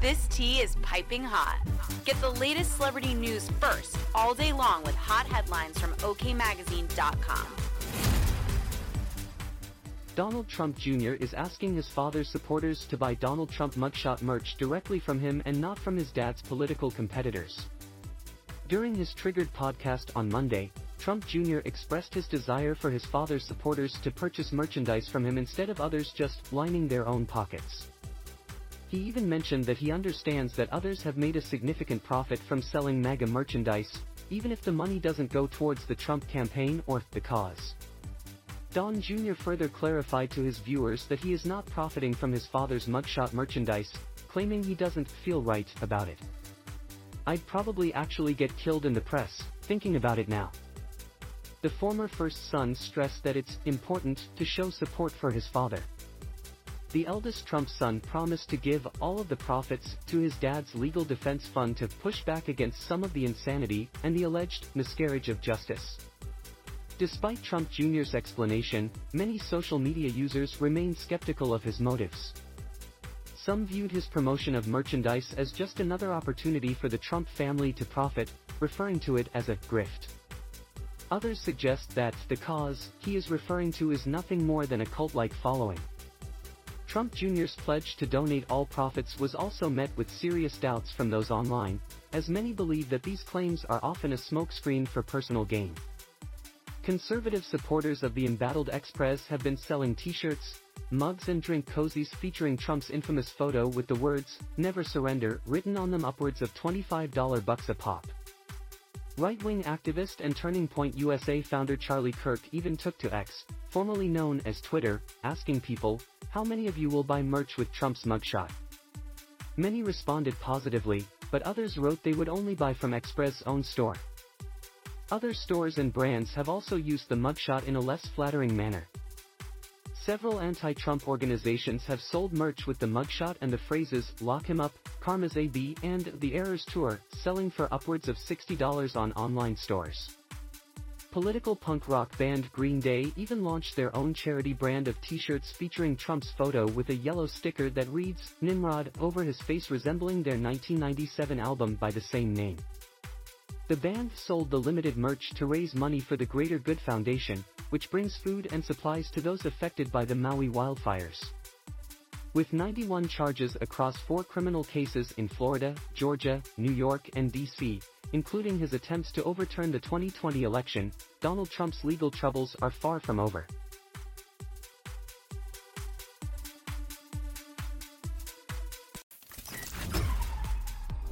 This tea is piping hot. Get the latest celebrity news first all day long with hot headlines from okmagazine.com. Donald Trump Jr. is asking his father's supporters to buy Donald Trump mugshot merch directly from him and not from his dad's political competitors. During his Triggered podcast on Monday, Trump Jr. expressed his desire for his father's supporters to purchase merchandise from him instead of others just lining their own pockets. He even mentioned that he understands that others have made a significant profit from selling MAGA merchandise, even if the money doesn't go towards the Trump campaign or the cause. Don Jr. further clarified to his viewers that he is not profiting from his father's mugshot merchandise, claiming he doesn't feel right about it. "I'd probably actually get killed in the press, thinking about it now." The former first son stressed that it's important to show support for his father. The eldest Trump son promised to give all of the profits to his dad's legal defense fund to push back against some of the insanity and the alleged miscarriage of justice. Despite Trump Jr.'s explanation, many social media users remain skeptical of his motives. Some viewed his promotion of merchandise as just another opportunity for the Trump family to profit, referring to it as a grift. Others suggest that the cause he is referring to is nothing more than a cult-like following. Trump Jr.'s pledge to donate all profits was also met with serious doubts from those online, as many believe that these claims are often a smokescreen for personal gain. Conservative supporters of the embattled ex-pres have been selling t-shirts, mugs and drink cozies featuring Trump's infamous photo with the words, "Never Surrender," written on them, upwards of $25 a pop. Right-wing activist and Turning Point USA founder Charlie Kirk even took to X, formerly known as Twitter, asking people, "How many of you will buy merch with Trump's mugshot?" Many responded positively, but others wrote they would only buy from Express' own store. Other stores and brands have also used the mugshot in a less flattering manner. Several anti-Trump organizations have sold merch with the mugshot and the phrases "Lock Him Up," "Karma's AB," and "The Errors Tour," selling for upwards of $60 on online stores. Political punk rock band Green Day even launched their own charity brand of t-shirts featuring Trump's photo with a yellow sticker that reads "Nimrod" over his face, resembling their 1997 album by the same name. The band sold the limited merch to raise money for the Greater Good Foundation, which brings food and supplies to those affected by the Maui wildfires. With 91 charges across 4 criminal cases in Florida, Georgia, New York, and D.C., including his attempts to overturn the 2020 election, Donald Trump's legal troubles are far from over.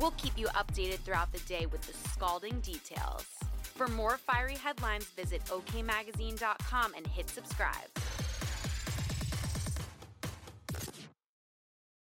We'll keep you updated throughout the day with the scalding details. For more fiery headlines, visit okmagazine.com and hit subscribe.